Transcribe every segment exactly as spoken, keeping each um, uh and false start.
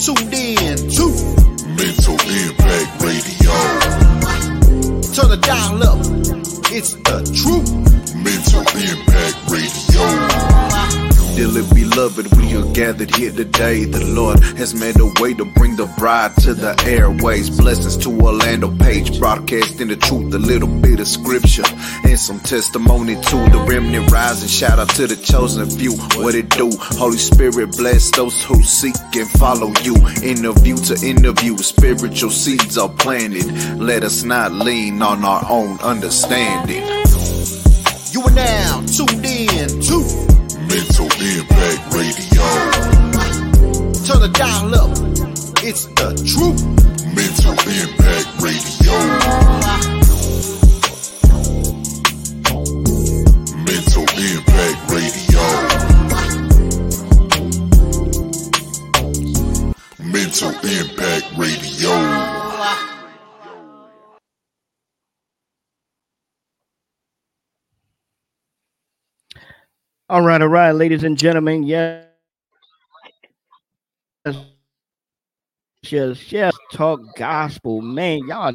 tuned in to Mental Impact Radio. Turn the dial up, it's the truth. Mental Impact Radio. Dearly beloved, we are gathered here today. The Lord has made a way to bring the bride to the airways. Blessings to Orlando Page, broadcasting the truth, a little bit of scripture and some testimony too. The remnant rising, shout out to the chosen few. What it do? Holy Spirit bless those who seek and follow you. Interview to interview, spiritual seeds are planted. Let us not lean on our own understanding. You are now tuned in to Mental Impact Radio. Turn the dial up, it's the truth. Mental Impact Radio. Mental Impact Radio. Mental Impact Radio. All right, all right, ladies and gentlemen. Yes, yes, yes. Talk gospel, man. Y'all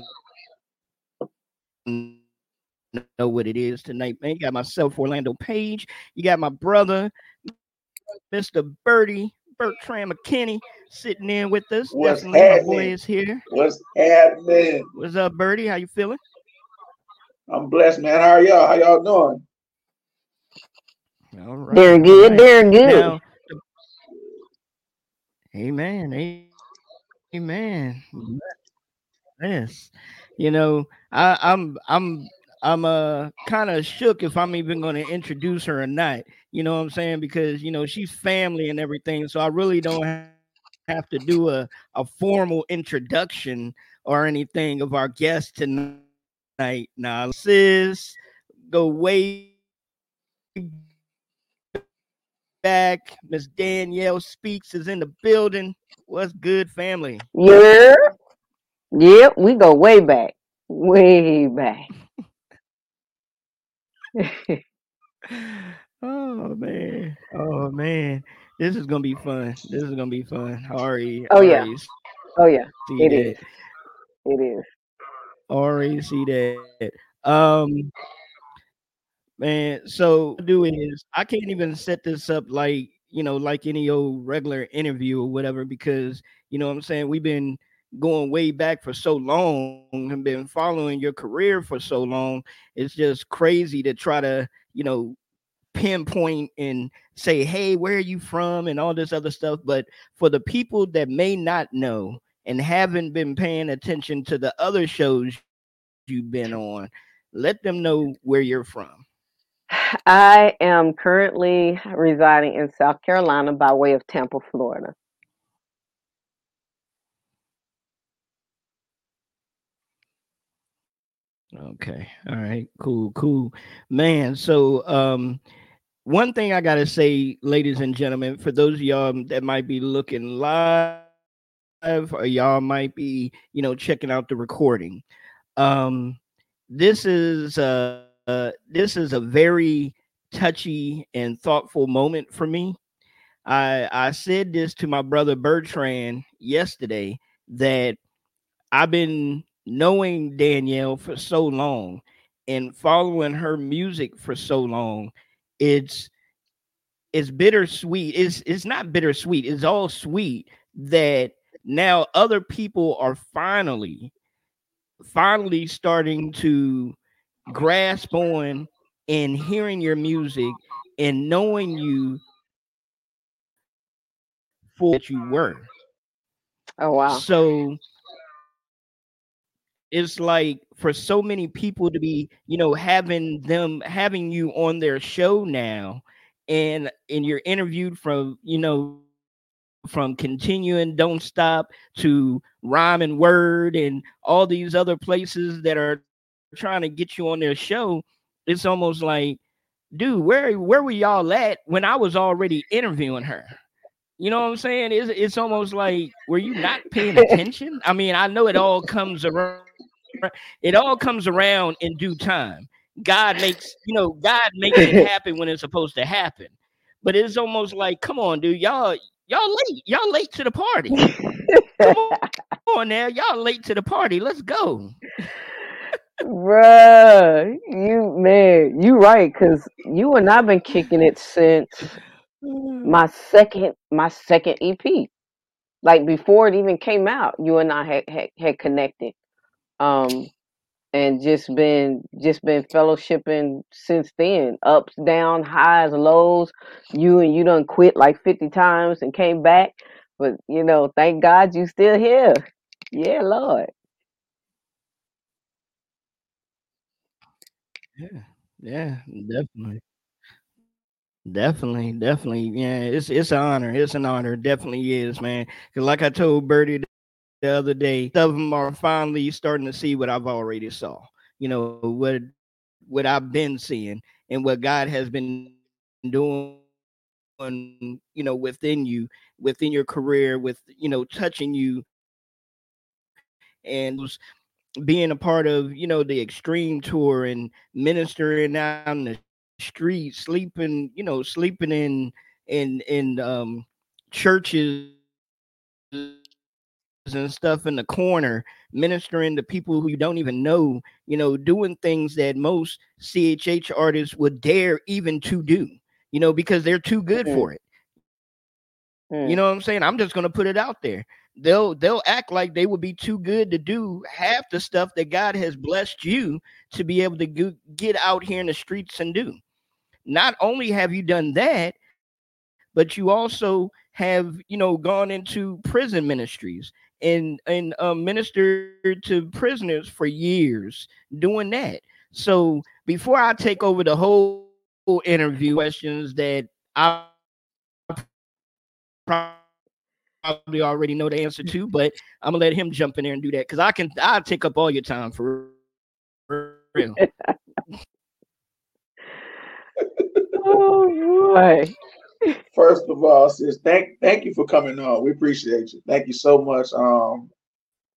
know what it is tonight, man. You got myself, Orlando Page. You got my brother, Mister Bertie, Bertram McKinney, sitting in with us. What's Definitely happening? My boy is here. What's happening? What's up, Bertie? How you feeling? I'm blessed, man. How are y'all? How y'all doing? All right. They're good. Right. They're good. Now, amen. Amen. Yes. You know, I, I'm, I'm, I'm uh, kind of shook if I'm even going to introduce her or not. You know what I'm saying? Because, you know, she's family and everything. So I really don't have to do a, a formal introduction or anything of our guest tonight. Now, sis, go way back. Miss Danyelle Speaks is in the building. What's good, family? Yeah. Yeah, we go way back. Way back. oh man oh man this is gonna be fun this is gonna be fun Ari oh Ari, yeah oh yeah it that. is it is Ari see that um man so what I do is I can't even set this up like you know like any old regular interview or whatever because you know what I'm saying we've been going way back for so long and been following your career for so long. It's just crazy to try to, you know, pinpoint and say, hey, where are you from and all this other stuff. But for the people that may not know and haven't been paying attention to the other shows you've been on, let them know where you're from. I am currently residing in South Carolina by way of Tampa, Florida. Okay. All right. Cool. Cool, man. So um, one thing I got to say, ladies and gentlemen, for those of y'all that might be looking live or y'all might be, you know, checking out the recording. Um, this is uh, uh, this is a very touchy and thoughtful moment for me. I, I said this to my brother Bertrand yesterday that I've been knowing Danyelle for so long and following her music for so long, it's it's bittersweet. It's it's not bittersweet. It's all sweet that now other people are finally, finally starting to grasp on and hearing your music and knowing you for what you were. Oh wow! So. It's like for so many people to be, you know, having them having you on their show now and and you're interviewed from, you know, from continuing Don't Stop to Rhyming Word and all these other places that are trying to get you on their show. It's almost like, dude, where where were y'all at when I was already interviewing her? You know what I'm saying? It's, it's almost like, were you not paying attention? I mean, I know it all comes around. It all comes around in due time. God makes, you know, God makes it happen when it's supposed to happen. But it's almost like, come on, dude, y'all, Y'all late. Y'all late to the party. Come on, come on now. Y'all late to the party. Let's go. Bruh, you man, you right, because you and I've been kicking it since my second my second E P. Like before it even came out, you and I had had, had connected. Um and just been just been fellowshipping since then. Ups, downs, highs, lows. You and you done quit like fifty times and came back. But you know, thank God you still here. Yeah, Lord. Yeah, yeah, definitely. Definitely, definitely. Yeah, it's it's an honor. It's an honor. It definitely is, man. Because like I told Birdie the other day, some of them are finally starting to see what I've already saw. You know, what what I've been seeing and what God has been doing, you know, within you, within your career, with, you know, touching you and being a part of, you know, the Extreme Tour and ministering out in the street, sleeping, you know, sleeping in in in um churches and stuff in the corner, ministering to people who you don't even know, you know, doing things that most C H H artists would dare even to do, you know, because they're too good mm-hmm. for it. Mm-hmm. You know what I'm saying? I'm just gonna put it out there. They'll they'll act like they would be too good to do half the stuff that God has blessed you to be able to go, get out here in the streets and do. Not only have you done that, but you also have, you know, gone into prison ministries and and uh, ministered to prisoners for years doing that. So before I take over the whole interview, questions that I probably already know the answer to, but I'm gonna let him jump in there and do that because I can. I'll take up all your time for real. Oh boy! First of all, sis, thank thank you for coming on. We appreciate you. Thank you so much. Um,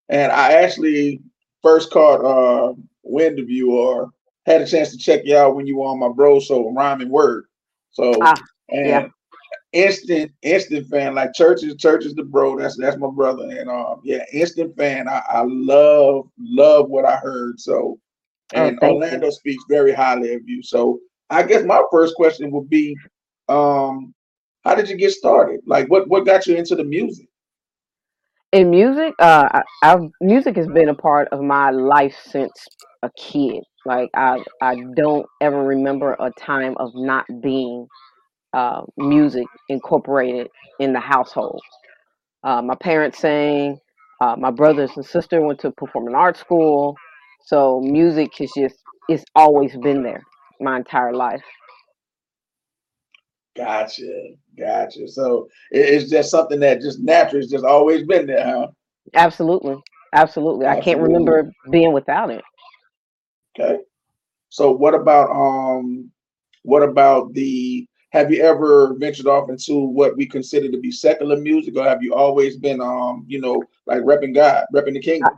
and I actually first caught uh, wind of you, or had a chance to check you out when you were on my bro show, Rhyming Word. So ah, and. Yeah. Instant, instant fan. Like church is church is the bro. That's that's my brother. And um, yeah, instant fan. I, I love love what I heard. So, and oh, Orlando you. Speaks very highly of you. So, I guess my first question would be, um, how did you get started? Like, what what got you into the music? In music, uh, I, I, music has been a part of my life since a kid. Like, I I don't ever remember a time of not being. Uh, music incorporated in the household. Uh, my parents sang, uh, my brothers and sister went to performing arts school. So music is just, it's always been there my entire life. Gotcha. Gotcha. So it's just something that just naturally, it's just always been there, huh? Absolutely. Absolutely. Absolutely. I can't remember being without it. Okay. So what about, um, what about the, have you ever ventured off into what we consider to be secular music, or have you always been, um, you know, like repping God, repping the kingdom?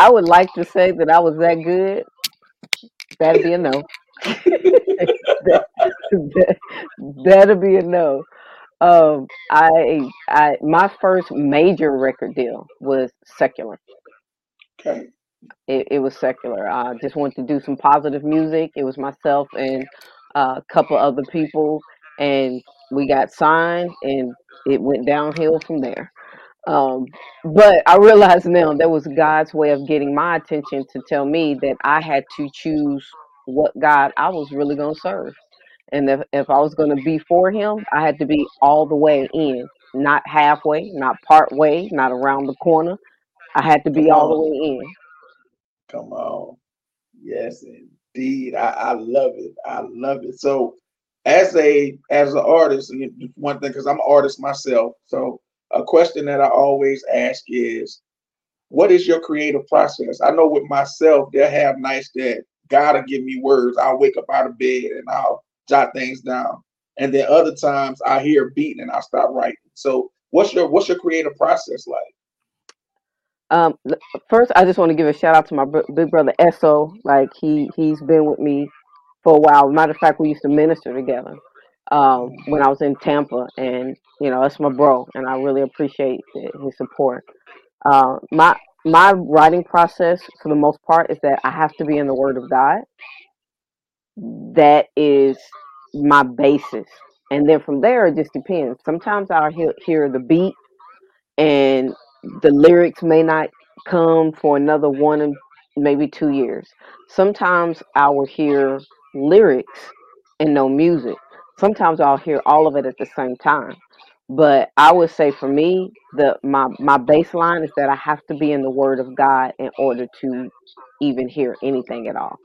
I, I would like to say that I was that good. That'd be a no. that, that, that'd be a no. Um, I, I, my first major record deal was secular. Okay. It, it was secular. I just wanted to do some positive music. It was myself and uh, a couple other people. And we got signed, and it went downhill from there. Um, but I realize now that was God's way of getting my attention to tell me that I had to choose what God I was really going to serve. And if, if I was going to be for him, I had to be all the way in, not halfway, not part way, not around the corner. I had to be all the way in. Come on. Yes, indeed. I, I love it. I love it. So, As a as an artist, one thing, because I'm an artist myself, so a question that I always ask is, what is your creative process? I know with myself, they'll have nights that God will give me words. I'll wake up out of bed and I'll jot things down. And then other times I hear a beat and I'll stop writing. So what's your what's your creative process like? Um, first, I just want to give a shout out to my big brother, Esso. Like he he's been with me for a while. Matter of fact, we used to minister together. um, when I was in Tampa. And, you know, that's my bro, and I really appreciate his support. Uh, my my writing process, for the most part, is that I have to be in the Word of God. That is my basis. And then from there, it just depends. Sometimes I'll hear, hear the beat, and the lyrics may not come for another one and maybe two years. Sometimes I will hear lyrics and no music. Sometimes I'll hear all of it at the same time. But I would say for me, the my, my baseline is that I have to be in the Word of God in order to even hear anything at all.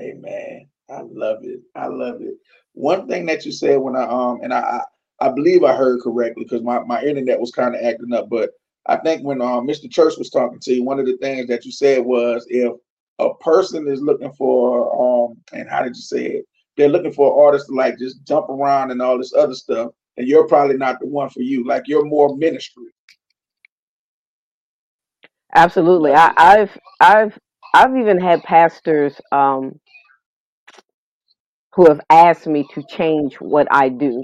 Amen. I love it. I love it. One thing that you said when I um and I I, I believe I heard correctly, because my, my internet was kind of acting up, but I think when um Mister Church was talking to you, one of the things that you said was, if a person is looking for um and how did you say it? They're looking for an artist to like just jump around and all this other stuff, and you're probably not the one for you. Like, you're more ministry. Absolutely. I, I've I've I've even had pastors um who have asked me to change what I do,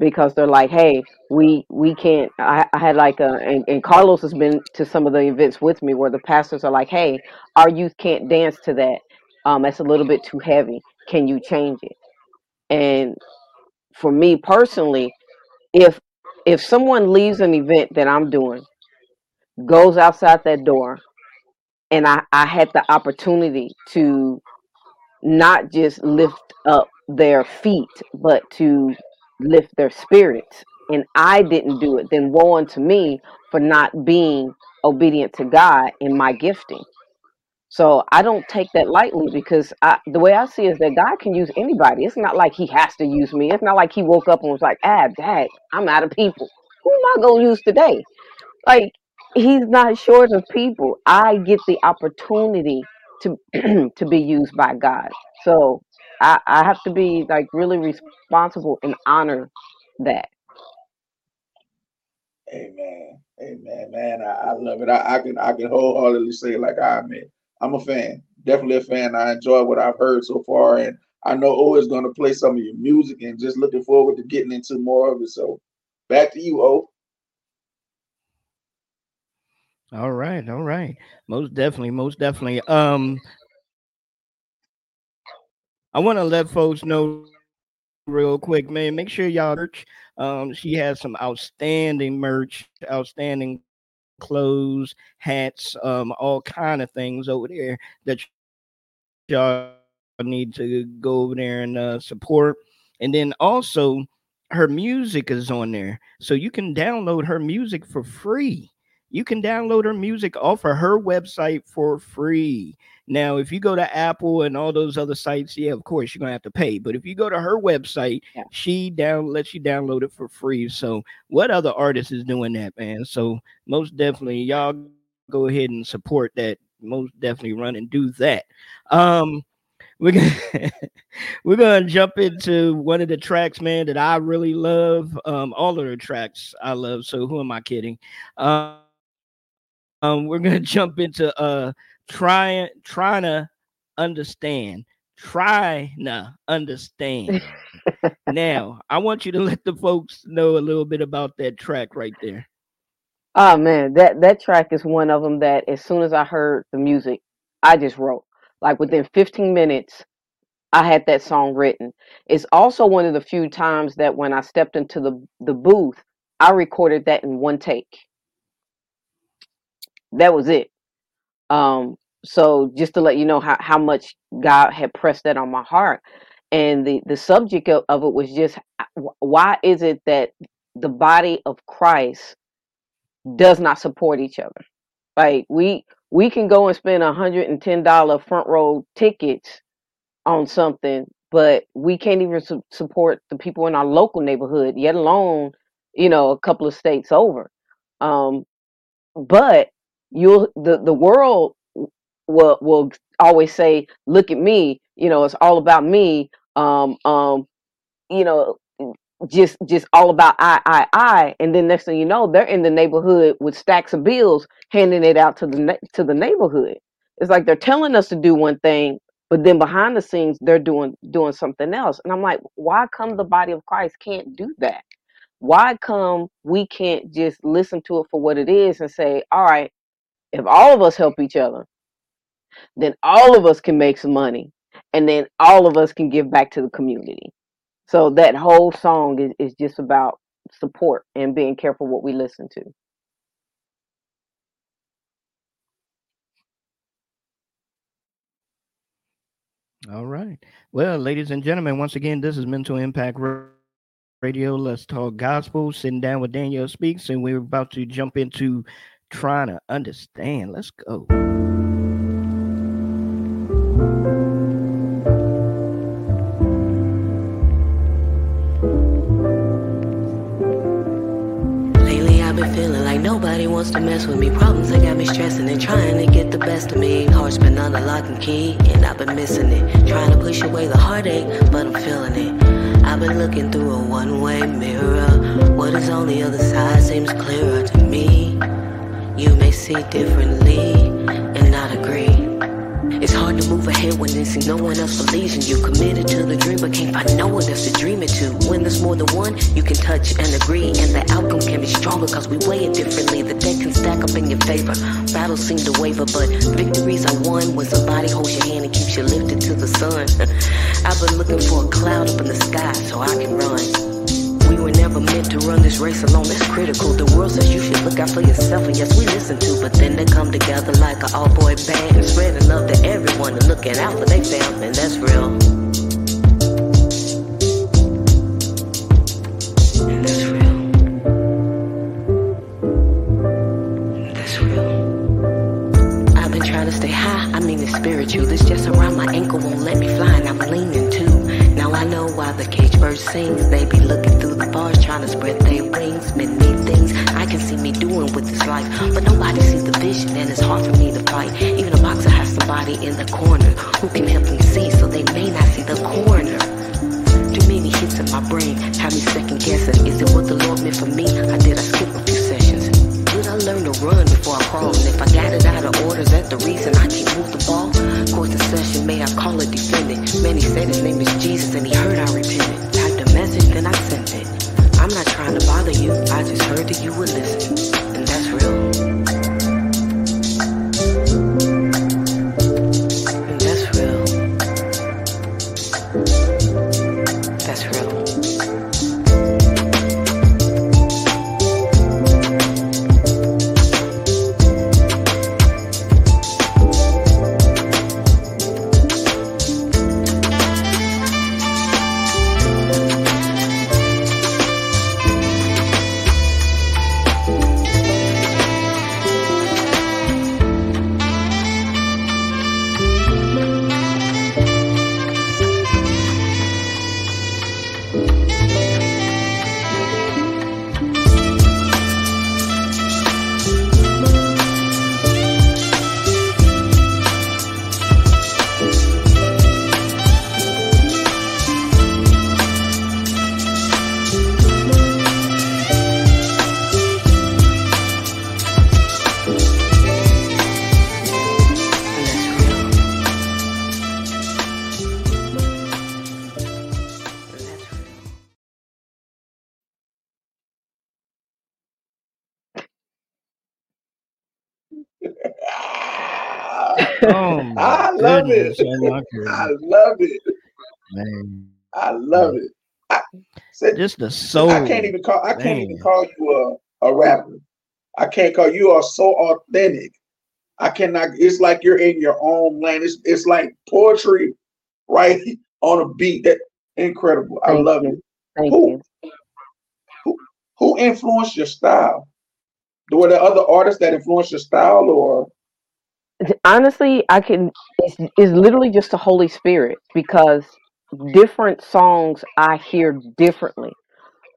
because they're like, hey, we we can't, I, I had like, a, and, and Carlos has been to some of the events with me where the pastors are like, hey, our youth can't dance to that. Um, that's a little bit too heavy. Can you change it? And for me personally, if if someone leaves an event that I'm doing, goes outside that door, and I, I had the opportunity to not just lift up their feet, but to lift their spirits, and I didn't do it, then woe unto me for not being obedient to God in my gifting. So I don't take that lightly, because I, the way I see it is that God can use anybody. It's not like he has to use me. It's not like he woke up and was like, ah, dad, I'm out of people. Who am I going to use today? Like, he's not short of people. I get the opportunity to to be used by God. So I, I have to be like really responsible and honor that. Amen. Amen, man. I, I love it. I, I can I can wholeheartedly say, like, I admit, I'm a fan. Definitely a fan. I enjoy what I've heard so far, and I know O is going to play some of your music, and just looking forward to getting into more of it. So back to you, O. All right, all right. Most definitely, most definitely. Um, I want to let folks know real quick, man. Make sure y'all merch. Um, she has some outstanding merch, outstanding clothes, hats, um, all kind of things over there that y'all need to go over there and uh, support. And then also, her music is on there, so you can download her music for free. You can download her music off of her website for free. Now, if you go to Apple and all those other sites, yeah, of course, you're going to have to pay. But if you go to her website, yeah. she down lets you download it for free. So what other artist is doing that, man? So most definitely, y'all go ahead and support that. Most definitely run and do that. Um, we're gonna, we're going to jump into one of the tracks, man, that I really love. Um, all of the tracks I love. So who am I kidding? Um, Um, we're going to jump into uh, trying trying to understand, trying to understand. Now, I want you to let the folks know a little bit about that track right there. Oh, man, that, that track is one of them that as soon as I heard the music, I just wrote. Like within fifteen minutes, I had that song written. It's also one of the few times that when I stepped into the, the booth, I recorded that in one take. That was it. Um, so just to let you know how, how much God had pressed that on my heart. And the, the subject of, of it was just, why is it that the body of Christ does not support each other? Like we we can go and spend one hundred ten dollars front row tickets on something, but we can't even su- support the people in our local neighborhood, yet alone, you know, a couple of states over. Um, but You'll the, the world will will always say, look at me, you know, it's all about me, um, um, you know, just just all about I, I, I. And then next thing you know, they're in the neighborhood with stacks of bills, handing it out to the to the neighborhood. It's like they're telling us to do one thing, But then behind the scenes, they're doing doing something else. And I'm like, why come the body of Christ can't do that? Why come we can't just listen to it for what it is and say, all right, if all of us help each other, then all of us can make some money, and then all of us can give back to the community. So that whole song is, is just about support and being careful what we listen to. All right. Well, ladies and gentlemen, once again, this is Mental Impact Radio. Let's Talk Gospel, sitting down with Danyelle Speaks, and we're about to jump into Trying to Understand. Let's go. Nobody wants to mess with me. Problems that got me stressing and trying to get the best of me. Heart's been under lock and key, and I've been missing it. Trying to push away the heartache, but I'm feeling it. I've been looking through a one-way mirror. What is on the other side seems clearer to me. You may see differently and not agree. It's hard to move ahead when they see no one else believes in you. Committed to the dream, but can't find no one else to dream it to. When there's more than one, you can touch and agree, and the outcome can be stronger, cause we weigh it differently. The deck can stack up in your favor. Battles seem to waver, but victories are won when somebody holds your hand and keeps you lifted to the sun. I've been looking for a cloud up in the sky so I can run. We were never meant to run this race alone, that's critical. The world says you should look out for yourself, and yes, we listen to. But then they come together like an all-boy band and spread love to everyone and looking out for their family, and that's real. And that's real. And that's real. I've been trying to stay high, I mean it's spiritual. This just around my ankle won't let me fly, and I'm leaning too. Now I know why the cage bird sings. They be looking through the bars trying to spread their wings. Many things I can see me doing with this life, but nobody sees the vision and it's hard for me to fight. Even a boxer has somebody in the corner who can help them see, so they may not see the corner. Too many hits in my brain have me second guessing. Is it what the Lord meant for me, or did I skip a few sessions? Did I learn to run before I crawl? And if I got it out of order, is that the reason I can't move the ball? Course in session, may I call it defendant? Many said his name is Jesus and he heard I repented. Typed a message, then I sent it. I'm not trying to bother you, I just heard that you would listen. And that's real. I love it. I love it. Man. I love it. I, so, just the soul. I can't even call. I Man. can't even call you a, a rapper. I can't call you. Are so authentic. I cannot. It's like you're in your own lane. It's it's like poetry, right on a beat. That incredible. I Thank love you. it. Thank who, you. Who who influenced your style? Were there other artists that influenced your style, or? Honestly, I can, it's, it's literally just the Holy Spirit, because different songs I hear differently.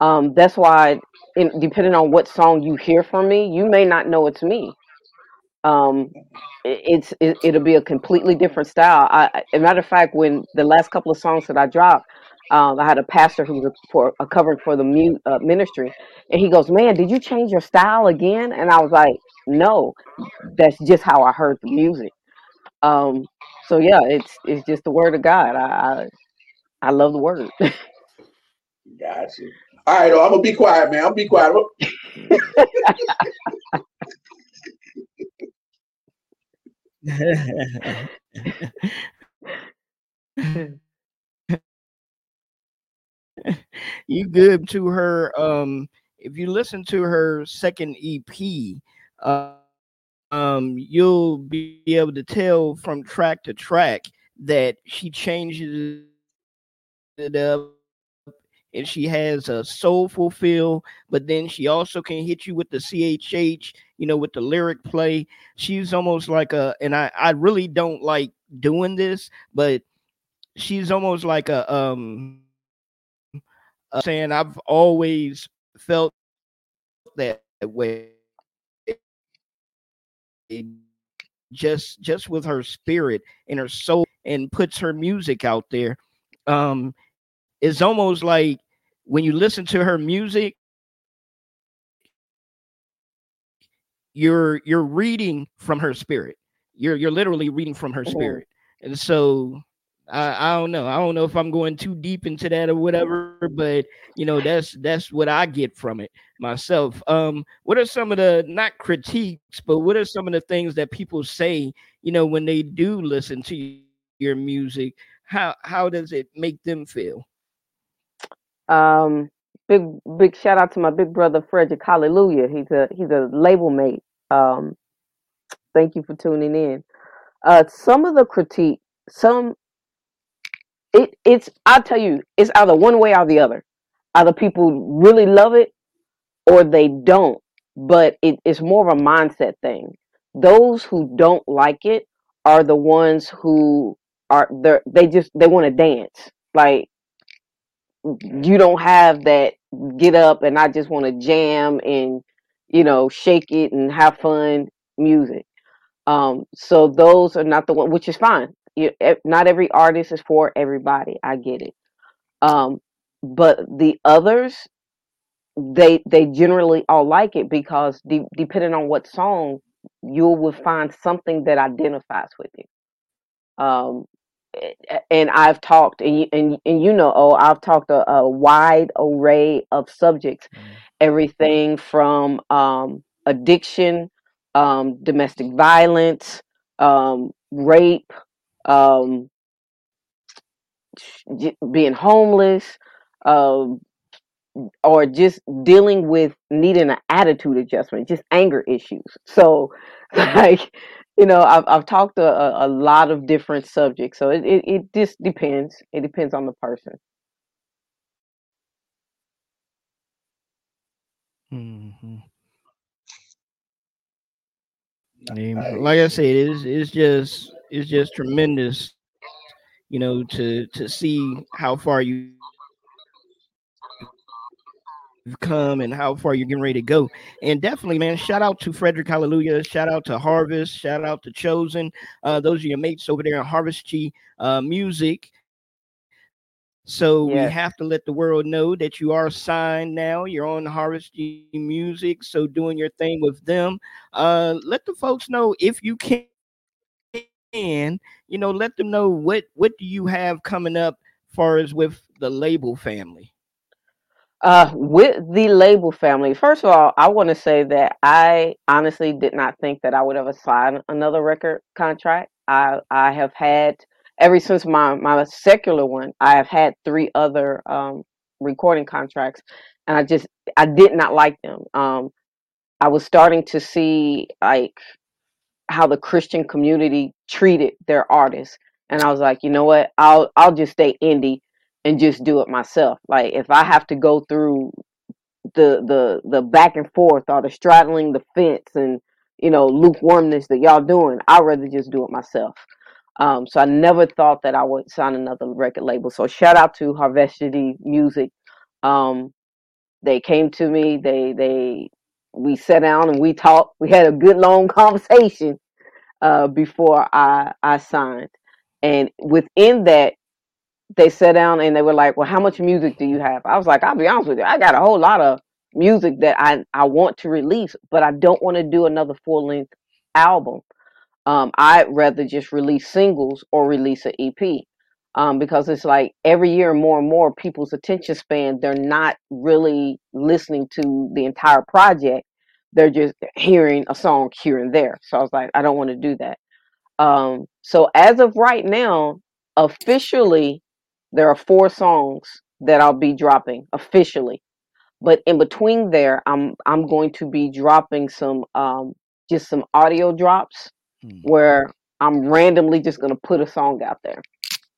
Um, that's why, in, depending on what song you hear from me, you may not know it's me. Um, it, it's it, it'll be a completely different style. I, as a matter of fact, when the last couple of songs that I dropped, um, I had a pastor who was for a covering for the mu- uh, ministry, and he goes, "Man, did you change your style again?" And I was like, no, that's just how I heard the music. Um, So yeah, it's it's just the word of God. I I, I love the word. Gotcha. All right, well, I'm gonna be quiet, man. I'm gonna be quiet. You good to her. Um, if you listen to her second E P, uh, um, you'll be able to tell from track to track that she changes it up. And she has a soulful feel, but then she also can hit you with the C H H, you know, with the lyric play. She's almost like a, and I, I really don't like doing this, but she's almost like a, um, uh, saying I've always felt that way. Just, just with her spirit and her soul, and puts her music out there. Um, it's almost like, when you listen to her music, you're you're reading from her spirit. You're you're literally reading from her spirit. And so I, I don't know. I don't know if I'm going too deep into that or whatever, but you know, that's that's what I get from it myself. Um, what are some of the, not critiques, but what are some of the things that people say, you know, when they do listen to your music? How how does it make them feel? Um, big big shout out to my big brother Frederick Hallelujah. He's a he's a label mate. Um, thank you for tuning in. Uh, some of the critique, some it it's I'll tell you, it's either one way or the other. Either people really love it or they don't. But it, it's more of a mindset thing. Those who don't like it are the ones who are they they just they want to dance. Like, you don't have that get up and I just want to jam and, you know, shake it and have fun music. Um, so those are not the one, which is fine. You, not every artist is for everybody. I get it. Um, but the others, they they generally all like it because de- depending on what song, you will find something that identifies with it. Um, and I've talked, and you, and, and you know, oh, I've talked a, a wide array of subjects, mm-hmm. everything from um, addiction, um, domestic violence, um, rape, um, being homeless, um, or just dealing with needing an attitude adjustment, just anger issues. So, like, you know, I've I've talked a, a lot of different subjects, so it, it, it just depends. It depends on the person. Mm-hmm. Like I said, it's it's just it's just tremendous, you know, to to see how far you. Come and how far you're getting ready to go. And definitely, man, shout out to Frederick Hallelujah, shout out to Harvest, shout out to Chosen. Uh, those are your mates over there in Harvest G uh, Music. So yeah. We have to let the world know that you are signed now. You're on Harvest G Music, so doing your thing with them. Uh, let the folks know if you can, you know, let them know what, what do you have coming up as far as with the label family. Uh, with the label family, first of all, I want to say that I honestly did not think that I would ever sign another record contract. I, I have had, ever since my, my secular one, I have had three other um, recording contracts, and I just, I did not like them. Um, I was starting to see, like, how the Christian community treated their artists, and I was like, you know what, I'll I'll just stay indie. And just do it myself. Like, if I have to go through the the the back and forth or the straddling the fence and, you know, lukewarmness that y'all doing, I'd rather just do it myself. Um, so I never thought that I would sign another record label. So shout out to Harvest City Music. Um, they came to me. They they we sat down and we talked. We had a good long conversation uh, before I I signed. And within that, they sat down and they were like, well, how much music do you have? I was like, I'll be honest with you. I got a whole lot of music that I, I want to release, but I don't want to do another full length album. Um, I'd rather just release singles or release an E P, um, because it's like every year more and more people's attention span, they're not really listening to the entire project. They're just hearing a song here and there. So I was like, I don't want to do that. Um, so as of right now, officially, there are four songs that I'll be dropping officially. But in between there, I'm I'm going to be dropping some um, just some audio drops mm. where I'm randomly just going to put a song out there,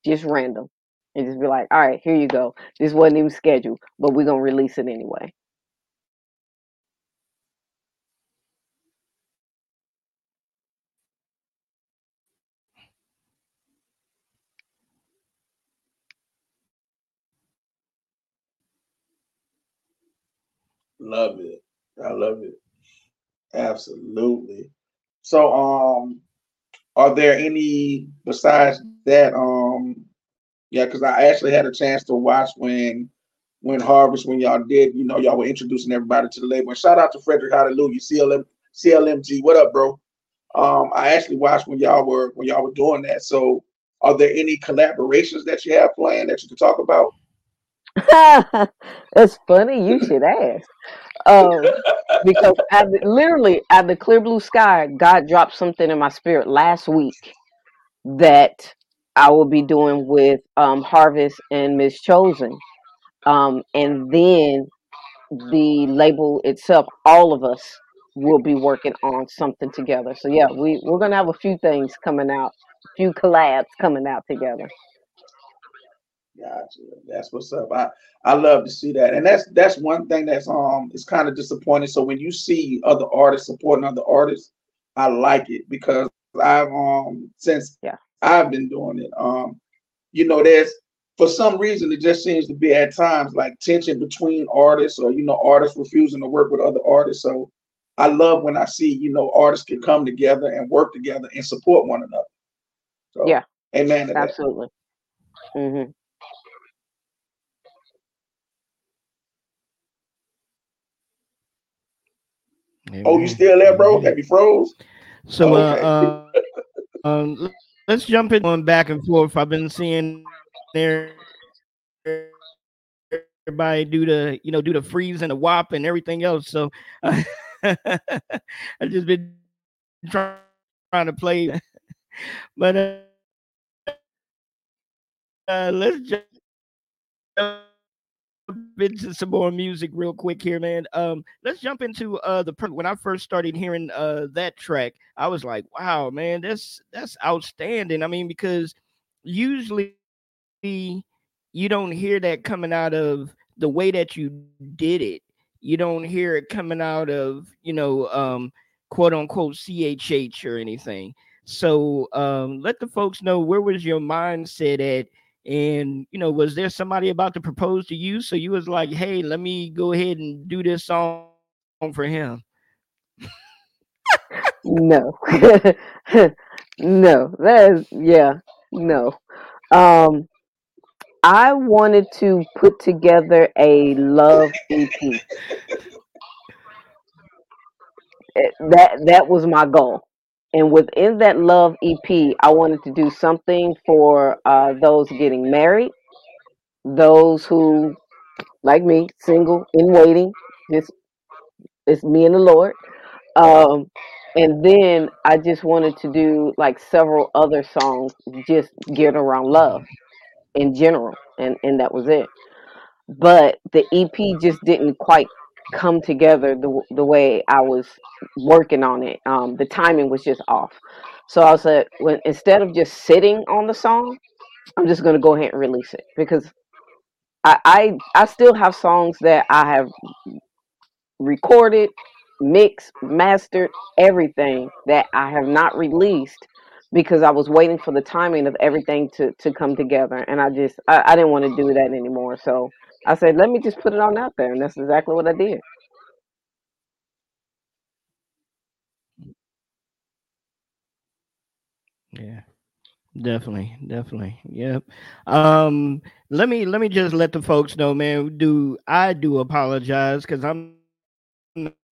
just random, and just be like, all right, here you go. This wasn't even scheduled, but we're going to release it anyway. Love it. I love it. Absolutely. So, um, are there any besides that? Um, yeah, because I actually had a chance to watch when, when Harvest, when y'all did, you know, y'all were introducing everybody to the label. And shout out to Frederick Hallelujah, C L M, C L M G. What up, bro? Um, I actually watched when y'all were when y'all were doing that. So, are there any collaborations that you have planned that you can talk about? That's funny. You should ask, um, because I, literally out of the clear blue sky, God dropped something in my spirit last week that I will be doing with um, Harvest and Miss Chosen, um, and then the label itself. All of us will be working on something together. So yeah, we we're gonna have a few things coming out, a few collabs coming out together. Gotcha. That's what's up. I, I love to see that. And that's that's one thing that's um it's kind of disappointing. So when you see other artists supporting other artists, I like it because I've um since yeah. I've been doing it. Um, you know, there's for some reason it just seems to be at times like tension between artists or you know, artists refusing to work with other artists. So I love when I see, you know, artists can come together and work together and support one another. So yeah, amen to that. Absolutely. Mm-hmm. Amen. Oh, you still there, bro? Have you froze? So uh, okay. uh, um, let's jump in on back and forth. I've been seeing there everybody do the you know do the freeze and the whop and everything else. So uh, I've just been trying, trying to play, but uh, uh, let's jump into some more music real quick here, man. Um, let's jump into uh the when I first started hearing uh that track, I was like, wow, man, that's that's outstanding. I mean, because usually you don't hear that coming out of the way that you did it. You don't hear it coming out of, you know, um, quote unquote C H H or anything. So um, let the folks know, where was your mindset at? And, you know, was there somebody about to propose to you? So you was like, hey, let me go ahead and do this song for him. No. No. That is, yeah, no. Um, I wanted to put together a love E P. that, that was my goal. And within that love E P, I wanted to do something for uh, those getting married, those who, like me, single, in waiting. It's, it's me and the Lord. Um, and then I just wanted to do like several other songs just geared around love in general. And, and that was it. But the E P just didn't quite come together the the way I was working on it. Um, the timing was just off. So I said, when instead of just sitting on the song, I'm just going to go ahead and release it, because I, I I still have songs that I have recorded, mixed, mastered, everything that I have not released because I was waiting for the timing of everything to, to come together. And I just, I, I didn't want to do that anymore. So I said, let me just put it on out there. And that's exactly what I did. Yeah, definitely. Definitely. Yep. Um, let me, let me just let the folks know, man, do, I do apologize because I'm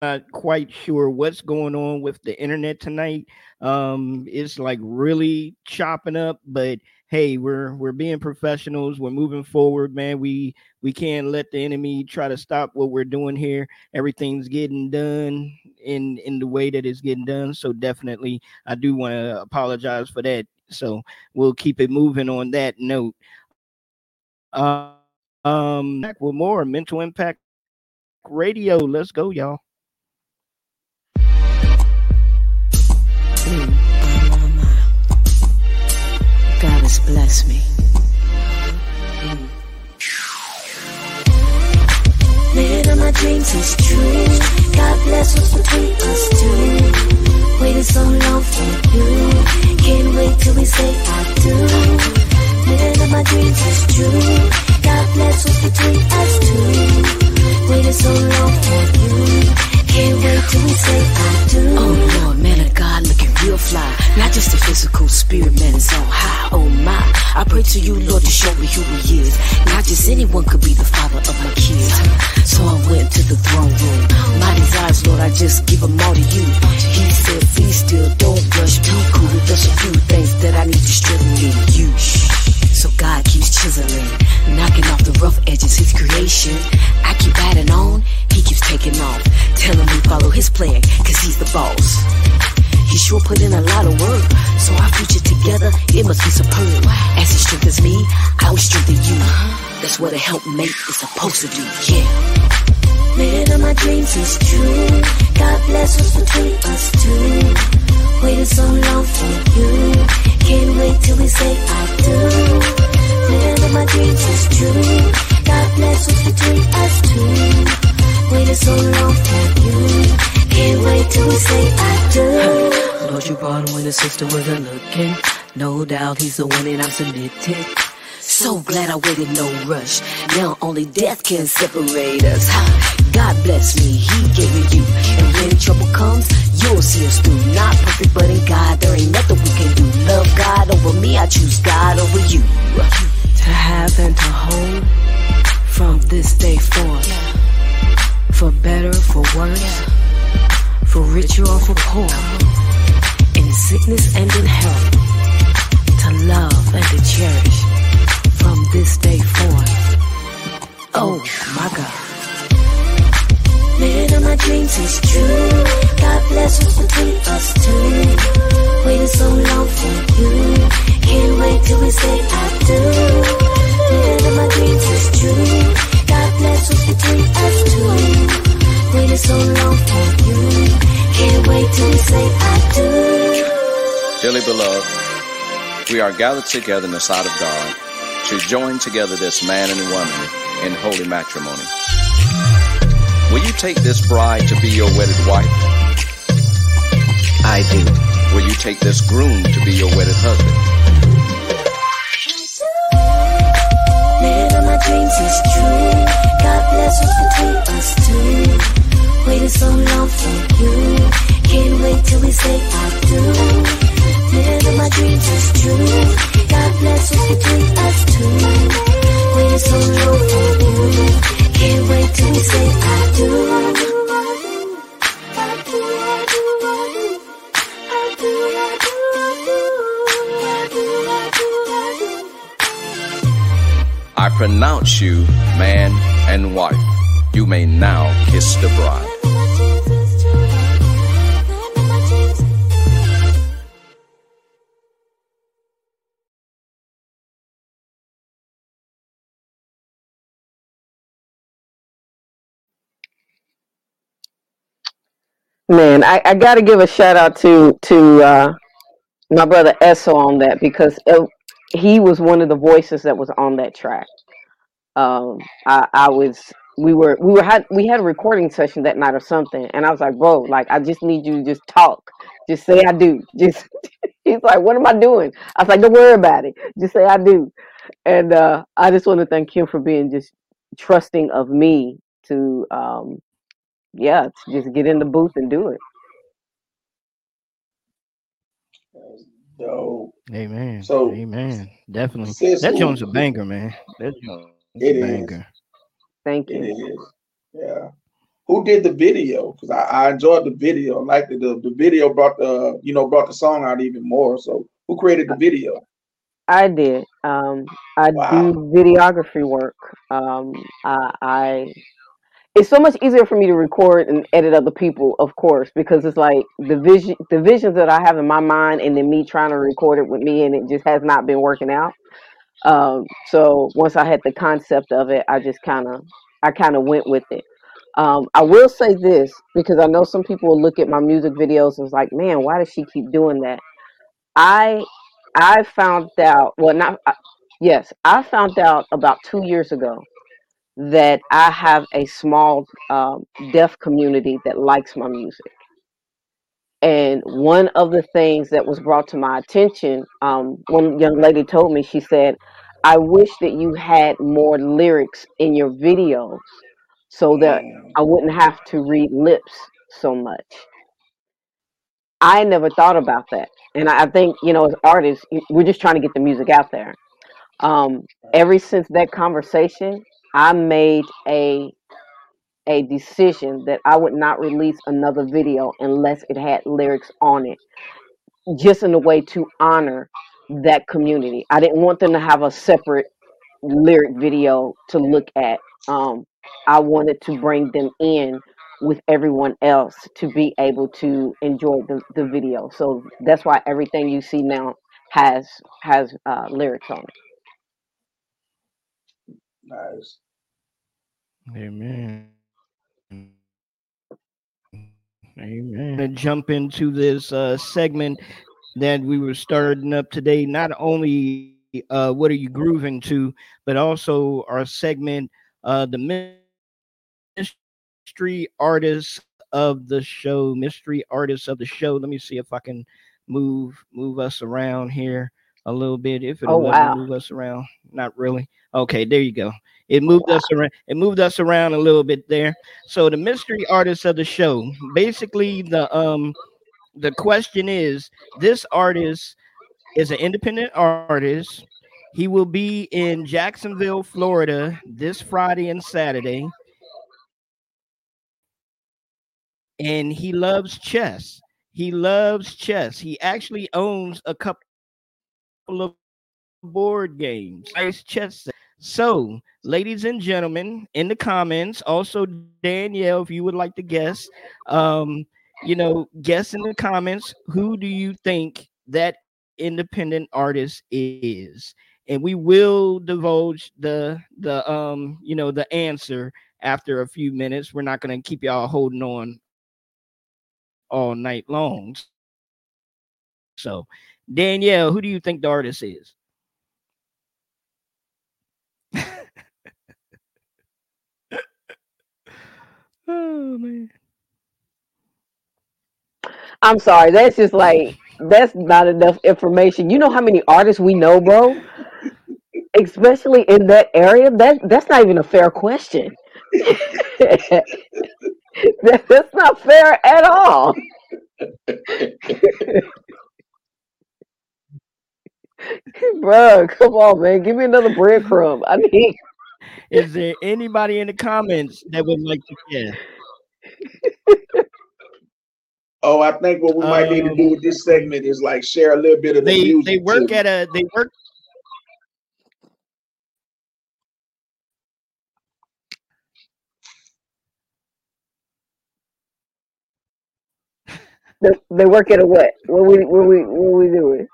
not quite sure what's going on with the internet tonight. Um, it's like really chopping up, but hey, we're we're being professionals. We're moving forward, man. We we can't let the enemy try to stop what we're doing here. Everything's getting done in in the way that it's getting done. So definitely, I do want to apologize for that. So we'll keep it moving on that note. Uh, um, back with more Mental Impact Radio. Let's go, y'all. God has blessed me. Living on my dreams is true. God bless what's between us two. Waited so long for you. Can't wait till we say I do. Living on my dreams is true. God bless what's between us two. Waited so long for you. Can't wait till we say I do. Oh Lord, man of God looking real fly. Not just a physical spirit, man is on high. Oh my, I pray to you, Lord, to show me who he is. Not just anyone could be the father of my kids. So I went to the throne room. My desires, Lord, I just give them all to you. He said, please still don't rush too cool. There's a few things that I need to straighten in you. So God keeps chiseling, knocking off the rough edges, his creation. I keep adding on, he keeps taking off, telling me follow his plan, cause he's the boss. He sure put in a lot of work, so our future together, it must be superb. As he strengthens me, I will strengthen you. That's what a helpmate is supposed to do, yeah. Living on my dreams is true. God bless what's between us two. Waited so long for you. Can't wait till we say I do. Living on my dreams is true. God bless what's between us two. Waited so long for you. Can't wait till we say I do. Lord, you brought him when his sister wasn't looking. No doubt he's the one and I'm submitted. So glad I waited, no rush. Now only death can separate us. God bless me, he gave me you. And when trouble comes, you'll see us through. Not perfect, but in God, there ain't nothing we can do. Love God over me, I choose God over you. To have and to hold, from this day forth. For better, for worse, for richer or for poor. In sickness and in health, to love and to cherish. From this day forth, oh my God. Living on my dreams is true. God bless what's between us two. Waiting so long for you. Can't wait till we say I do. Living on my dreams is true. God bless what's between us two. Waiting so long for you. Can't wait till we say I do. Dearly beloved, we are gathered together in the sight of God to join together this man and woman in holy matrimony. Will you take this bride to be your wedded wife? I do. Will you take this groom to be your wedded husband? Living on my dreams is true. God bless what's between us two. Waited so long for you. Can't wait till we say I do. Living on my dreams is true. God bless what's between us two. Waiting so long for you. Can't wait till we say I do. I do, I do, I do, I do, I do, I do, I do, I do, I do, I do, I do. I pronounce you man and wife. You may now kiss the bride. Man, I, I got to give a shout out to to uh, my brother Esso on that, because it, he was one of the voices that was on that track. Um, I, I was, we were, we were had we had a recording session that night or something, and I was like, bro, like I just need you to just talk, just say I do. Just he's like, what am I doing? I was like, don't worry about it, just say I do. And uh, I just want to thank him for being just trusting of me to. Um, Yeah, just get in the booth and do it. Dope. Amen. So, amen. Definitely. That Jones a banger, man. That Jones a banger. Thank you. It is. Yeah. who did the video, because I, I enjoyed the video. I liked it. The, the video brought the, you know, brought the song out even more. So who created the video? I did. Um, I wow. do videography work. Um, I, I it's so much easier for me to record and edit other people, of course, because it's like the vision, the visions that I have in my mind, and then me trying to record it with me, and it just has not been working out. Um, so once I had the concept of it, I just kind of, I kind of went with it. Um, I will say this, because I know some people will look at my music videos and was like, man, why does she keep doing that? I, I found out, well, not, I, yes, I found out about two years ago that I have a small um, deaf community that likes my music. And one of the things that was brought to my attention, um, one young lady told me, she said, I wish that you had more lyrics in your videos so that I wouldn't have to read lips so much. I never thought about that. And I think, you know, as artists, we're just trying to get the music out there. Um, ever since that conversation, I made a a decision that I would not release another video unless it had lyrics on it, just in a way to honor that community. I didn't want them to have a separate lyric video to look at. Um, I wanted to bring them in with everyone else to be able to enjoy the, the video. So that's why everything you see now has, has uh, lyrics on it. Nice. Amen. Amen. To jump into this uh, segment that we were starting up today, not only uh, what are you grooving to, but also our segment, uh, the mystery artists of the show. Mystery artists of the show. Let me see if I can move move us around here a little bit. If it oh, doesn't wow. move us around, not really. Okay, there you go. It moved us around. It moved us around a little bit there. So the mystery artists of the show. Basically, the um, the question is: this artist is an independent artist. He will be in Jacksonville, Florida, this Friday and Saturday, and he loves chess. He loves chess. He actually owns a couple of board games, nice chess. So, ladies and gentlemen, in the comments, also Danyelle, if you would like to guess, um, you know, guess in the comments, who do you think that independent artist is? And we will divulge the the um, you know, the answer after a few minutes. We're not going to keep y'all holding on all night long. So, Danyelle, who do you think the artist is? Oh man, I'm sorry. That's just like, that's not enough information. You know how many artists we know, bro? Especially in that area. That that's not even a fair question. that, that's not fair at all. Bro, come on, man. Give me another breadcrumb. I need. Is there anybody in the comments that would like to share? Oh, I think what we might um, need to do with this segment is like share a little bit of the they, music. They work too. at a they work. They, they work at a what? What we what we what we doing?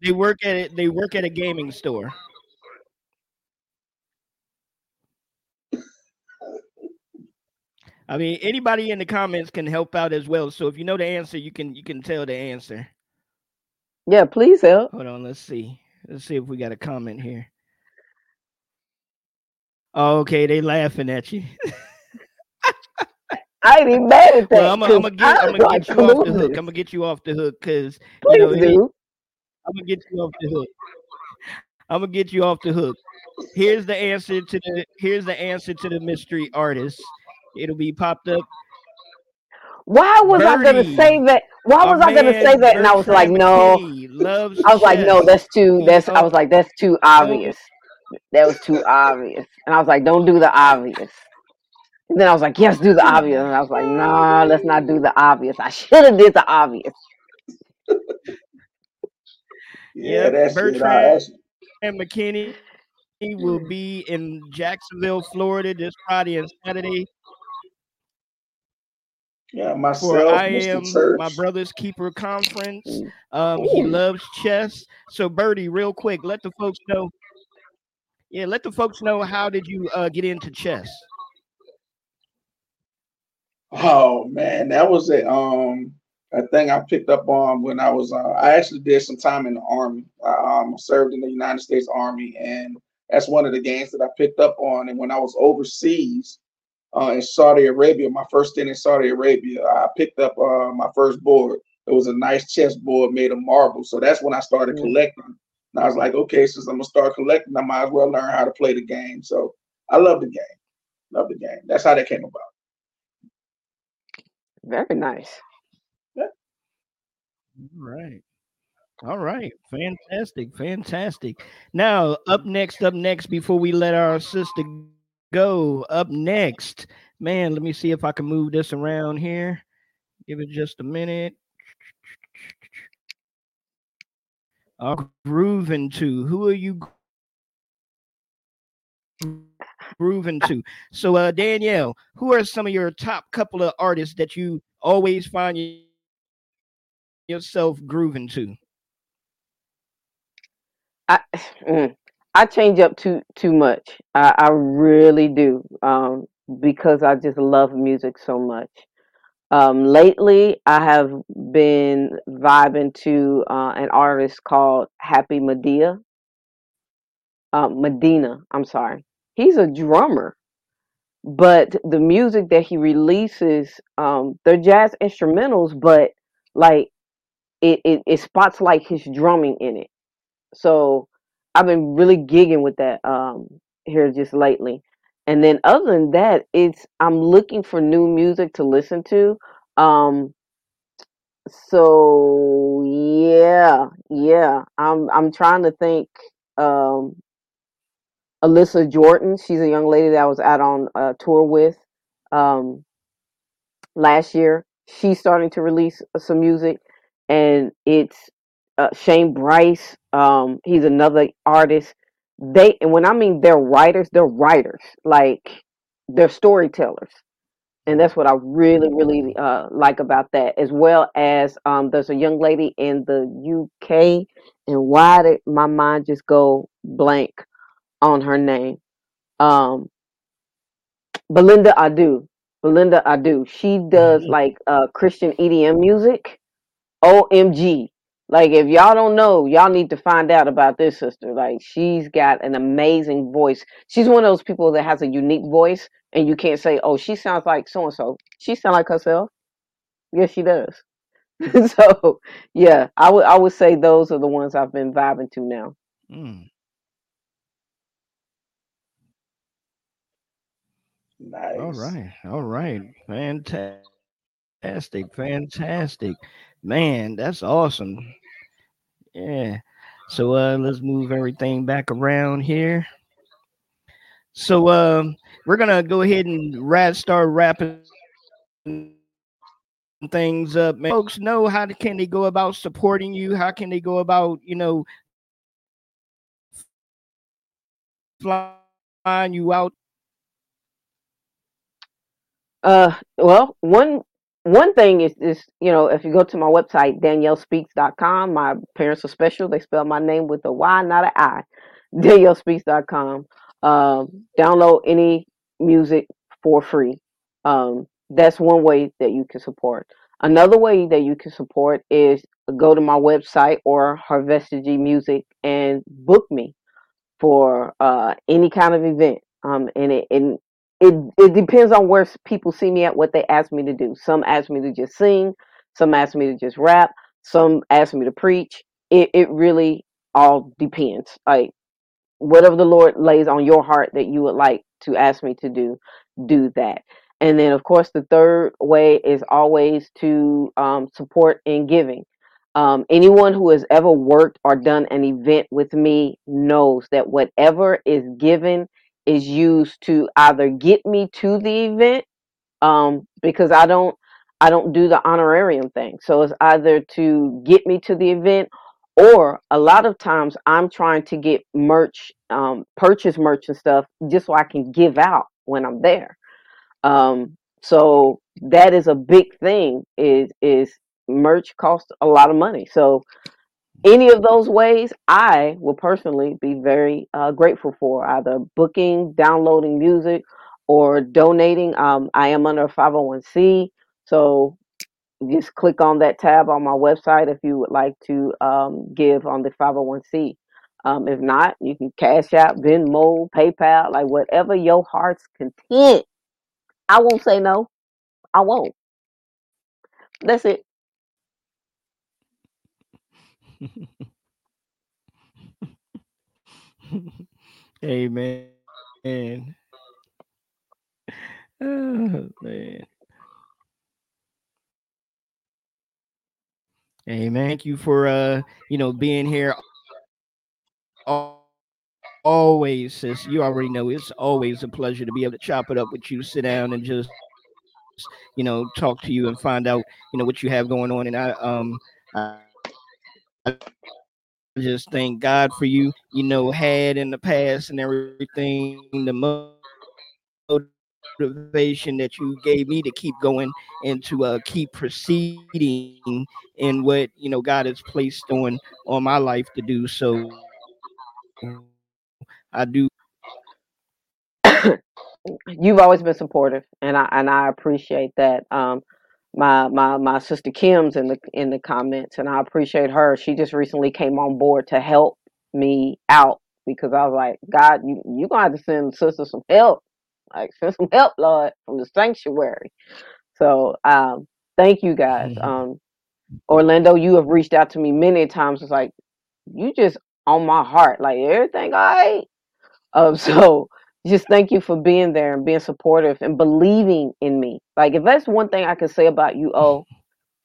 They work at it. They work at a gaming store. I mean, anybody in the comments can help out as well. So if you know the answer, you can you can tell the answer. Yeah, please help. Hold on, let's see. Let's see if we got a comment here. Oh, okay, they laughing at you. I ain't even mad at that. Well, I'm gonna get, I'm gonna like, get you off the hook. I'm gonna get you off the hook because you know. Do. I'm gonna get you off the hook. I'm gonna get you off the hook. Here's the answer to the here's the answer to the mystery artist. It'll be popped up. Why was Birdie, I gonna say that? Why was I gonna say that? Bertram and I was like, no. I was chess. like, no, that's too. That's. I was like, that's too obvious. That was too obvious. And I was like, don't do the obvious. And then I was like, yes, do the obvious. And I was like, no, nah, let's not do the obvious. I should have did the obvious. Yeah, that's Bertram and McKinney. He will be in Jacksonville, Florida this Friday and Saturday. Yeah, myself, for I am my brother's keeper conference. Um, he loves chess. So, Birdie, real quick, let the folks know. Yeah, let the folks know, how did you uh, get into chess? Oh man, that was a um a thing I picked up on when I was. Uh, I actually did some time in the Army. I um, served in the United States Army, and that's one of the games that I picked up on. And when I was overseas. Uh, in Saudi Arabia, my first stint in Saudi Arabia, I picked up uh, my first board. It was a nice chess board made of marble. So that's when I started mm-hmm. collecting. And I was like, okay, since I'm going to start collecting, I might as well learn how to play the game. So I love the game. Love the game. That's how that came about. Very nice. Yeah. All right. All right. Fantastic. Fantastic. Now, up next, up next, before we let our sister go, up next, man, let me see if I can move this around here. Give it just a minute. I'll groove into. Who are you grooving to? So, uh, Danyelle, who are some of your top couple of artists that you always find yourself grooving to? I. Mm. I change up too too much. I, I really do, um, because I just love music so much. Um, lately, I have been vibing to uh, an artist called Happy Medina. Uh, Medina, I'm sorry. He's a drummer, but the music that he releases, um, they're jazz instrumentals, but like it, it it spots like his drumming in it. So I've been really gigging with that um, here just lately. And then other than that, it's I'm looking for new music to listen to. Um, so yeah, yeah. I'm I'm trying to think. Um, Alyssa Jordan, she's a young lady that I was out on a tour with um, last year. She's starting to release some music, and it's Uh, Shane Bryce, um, he's another artist. They, and when I mean they're writers, they're writers. Like, they're storytellers. And that's what I really, really uh, like about that. As well as um, there's a young lady in the U K. And why did my mind just go blank on her name? Um, Belinda Adu. Belinda Adu. She does, like, uh, Christian E D M music. O M G. Like, if y'all don't know, y'all need to find out about this sister. Like, she's got an amazing voice. She's one of those people that has a unique voice, and you can't say, oh, she sounds like so-and-so. She sounds like herself. Yes, she does. So, yeah, I would I would say those are the ones I've been vibing to now. Mm. Nice. All right. All right. Fantastic. Fantastic. Man, that's awesome. Yeah. So uh, let's move everything back around here. So um, we're going to go ahead and wrap, start wrapping things up. Man, folks know how to, can they go about supporting you? How can they go about, you know, flying you out? Uh, well, one... One thing is, is, you know, if you go to my website, Danyelle Speaks dot com, my parents are special. They spell my name with a Y, not an I. Danyelle Speaks dot com. Um, download any music for free. Um, that's one way that you can support. Another way that you can support is go to my website or Harvest City Music and book me for uh, any kind of event. Um, and it and It it depends on where people see me at, what they ask me to do. Some ask me to just sing. Some ask me to just rap. Some ask me to preach. It it really all depends. Like, whatever the Lord lays on your heart that you would like to ask me to do, do that. And then, of course, the third way is always to um, support in giving. Um, anyone who has ever worked or done an event with me knows that whatever is given is used to either get me to the event, um, because I don't, I don't do the honorarium thing. So it's either to get me to the event, or a lot of times I'm trying to get merch, um, purchase merch and stuff just so I can give out when I'm there. Um, so that is a big thing. Is is merch costs a lot of money. So any of those ways, I will personally be very uh, grateful for, either booking, downloading music, or donating. Um, I am under a five oh one c. So just click on that tab on my website if you would like to um, give on the five oh one c. Um, if not, you can Cash App, Venmo, PayPal, like whatever your heart's content. I won't say no. I won't. That's it. Amen. Oh, man. Amen. Thank you for uh, you know, being here. Always, sis. You already know it's always a pleasure to be able to chop it up with you, sit down and just, you know, talk to you and find out, you know, what you have going on. And I um I, I just thank God for you, you know, had in the past and everything, the motivation that you gave me to keep going and to uh, keep proceeding in what, you know, God has placed on on my life to do. So I do. You've always been supportive, and I and I appreciate that. Um, my my my sister Kim's in the in the comments, and I appreciate her. She just recently came on board to help me out because I was like, God, you you gonna have to send sister some help, like send some help, Lord, from the sanctuary. So um, thank you guys. Um, Orlando, you have reached out to me many times. It's like you just on my heart, like everything all right. Um, so just thank you for being there and being supportive and believing in me. Like if that's one thing I can say about you, O,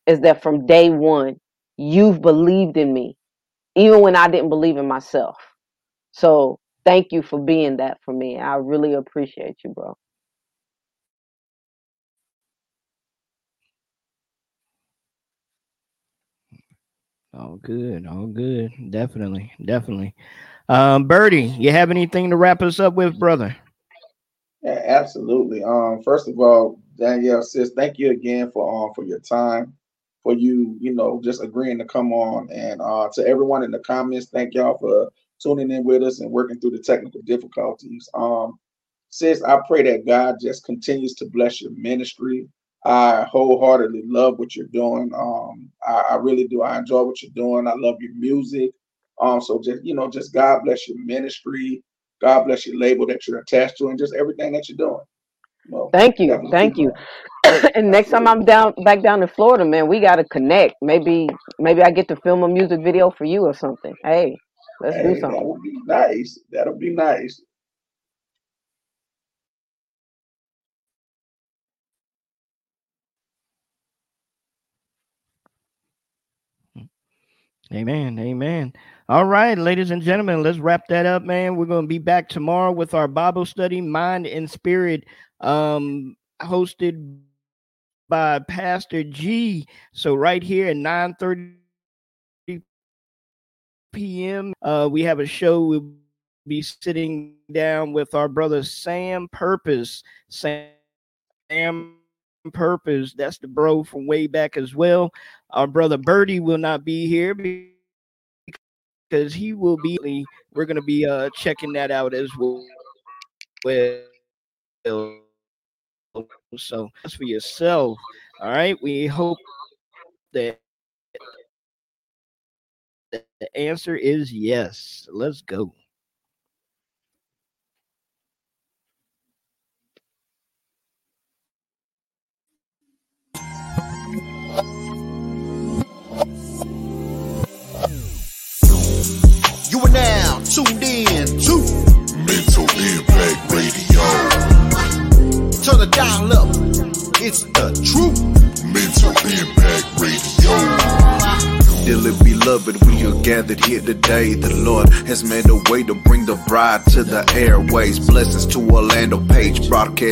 is that from day one, you've believed in me, even when I didn't believe in myself. So thank you for being that for me. I really appreciate you, bro. All good. All good. Definitely. Definitely. Um, Birdie, you have anything to wrap us up with, brother? Yeah, absolutely. Um, first of all, Danyelle, sis, thank you again for um, for your time, for you, you know, just agreeing to come on. And uh, to everyone in the comments, thank y'all for tuning in with us and working through the technical difficulties. Um, sis, I pray that God just continues to bless your ministry. I wholeheartedly love what you're doing. Um, I, I really do. I enjoy what you're doing. I love your music. Um, so just, you know, just God bless your ministry. God bless your label that you're attached to and just everything that you're doing. Well, thank you. Thank you. And next time I'm down back down in Florida, man, we got to connect. Maybe, maybe I get to film a music video for you or something. Hey, let's hey, do something. That would be nice. That'll be nice. Amen. Amen. All right, ladies and gentlemen, let's wrap that up, man. We're going to be back tomorrow with our Bible study, Mind and Spirit, um, hosted by Pastor G. So right here at nine thirty p.m., uh, we have a show. We'll be sitting down with our brother Sam Purpose. Sam Purpose. Purpose. That's the bro from way back as well. Our brother Birdie will not be here because he will be. We're going to be uh, checking that out as well. So that's for yourself. All right. We hope that the answer is yes. Let's go. You are now tuned in to Mental Impact Radio. Turn the dial up, it's the truth. Mental Impact Radio. Dearly beloved, we are gathered here today. The Lord has made a way to bring the bride to the airways. Blessings to Orlando Page broadcast.